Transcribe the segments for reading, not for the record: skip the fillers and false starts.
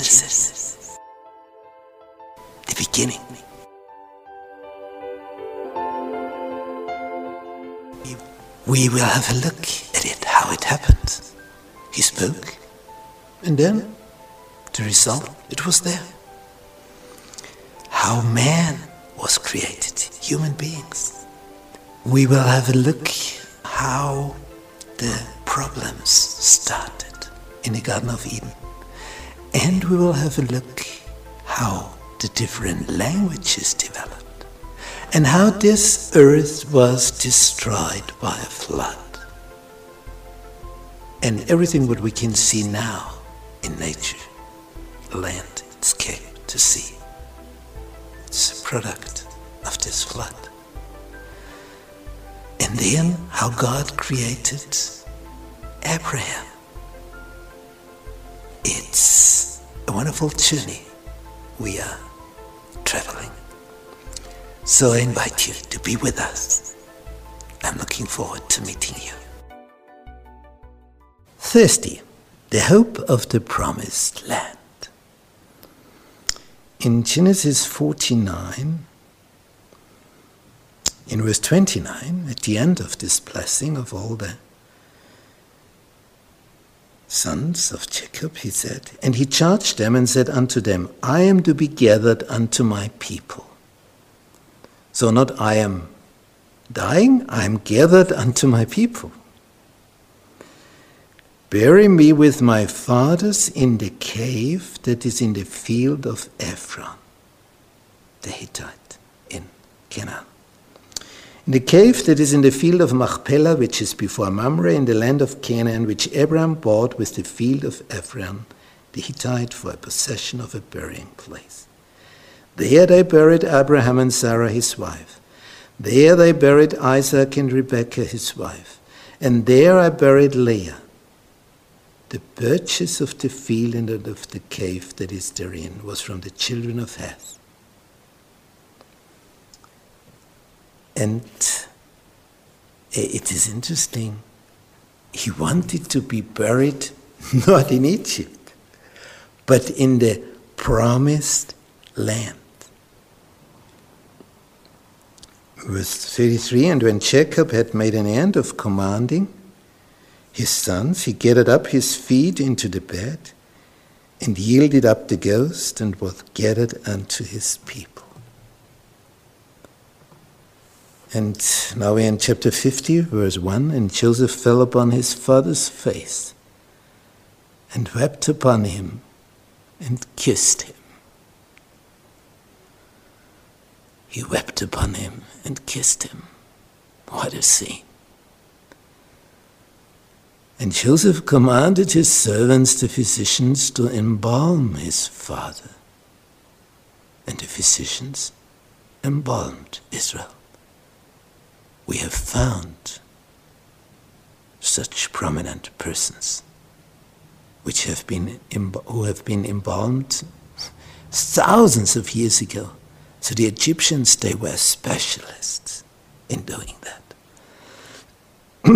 Genesis, the beginning. We will have a look at it, how it happened. He spoke, and then the result, it was there. How man was created, human beings. We will have a look how the problems started in the Garden of Eden. And we will have a look how the different languages developed and how this earth was destroyed by a flood. And everything what we can see now in nature, land, sky, the sea, it's a product of this flood. And then how God created Abraham. It's a wonderful journey we are traveling. So I invite you to be with us. I'm looking forward to meeting you. Thirsty, the hope of the promised land. In Genesis 49, in verse 29, at the end of this blessing of all the sons of Jacob, he said, and he charged them and said unto them, I am to be gathered unto my people. So not I am dying, I am gathered unto my people. Bury me with my fathers in the cave that is in the field of Ephron, the Hittite, in Canaan. In the cave that is in the field of Machpelah, which is before Mamre, in the land of Canaan, which Abraham bought with the field of Ephron, the Hittite, for a possession of a burying place. There they buried Abraham and Sarah his wife. There they buried Isaac and Rebekah his wife. And there I buried Leah. The purchase of the field and of the cave that is therein was from the children of Heth. And it is interesting, he wanted to be buried not in Egypt, but in the promised land. Verse 33, and when Jacob had made an end of commanding his sons, he gathered up his feet into the bed and yielded up the ghost and was gathered unto his people. And now we're in chapter 50, verse 1. And Joseph fell upon his father's face and wept upon him and kissed him. He wept upon him and kissed him. What a scene. And Joseph commanded his servants, the physicians, to embalm his father. And the physicians embalmed Israel. We have found such prominent persons which have been who have been embalmed thousands of years ago. So the Egyptians, they were specialists in doing that.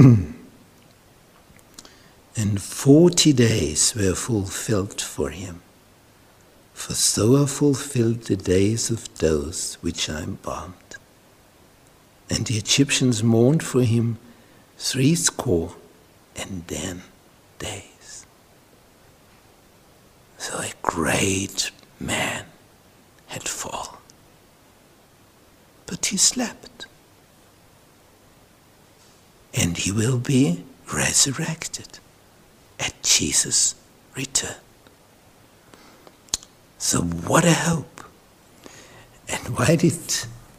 And 40 days were fulfilled for him, for so are fulfilled the days of those which are embalmed. And the Egyptians mourned for him 70 days. So a great man had fallen. But he slept. And he will be resurrected at Jesus' return. So what a hope. And why did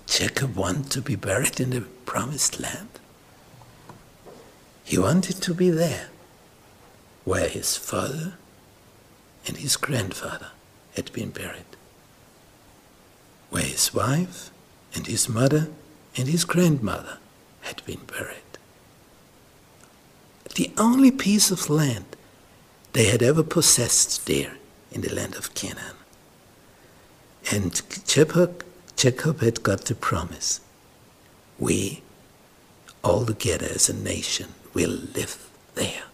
Jacob wanted to be buried in the promised land? He wanted to be there, where his father and his grandfather had been buried, where his wife and his mother and his grandmother had been buried. The only piece of land they had ever possessed there in the land of Canaan. And Jacob had got the promise, we all together as a nation will live there.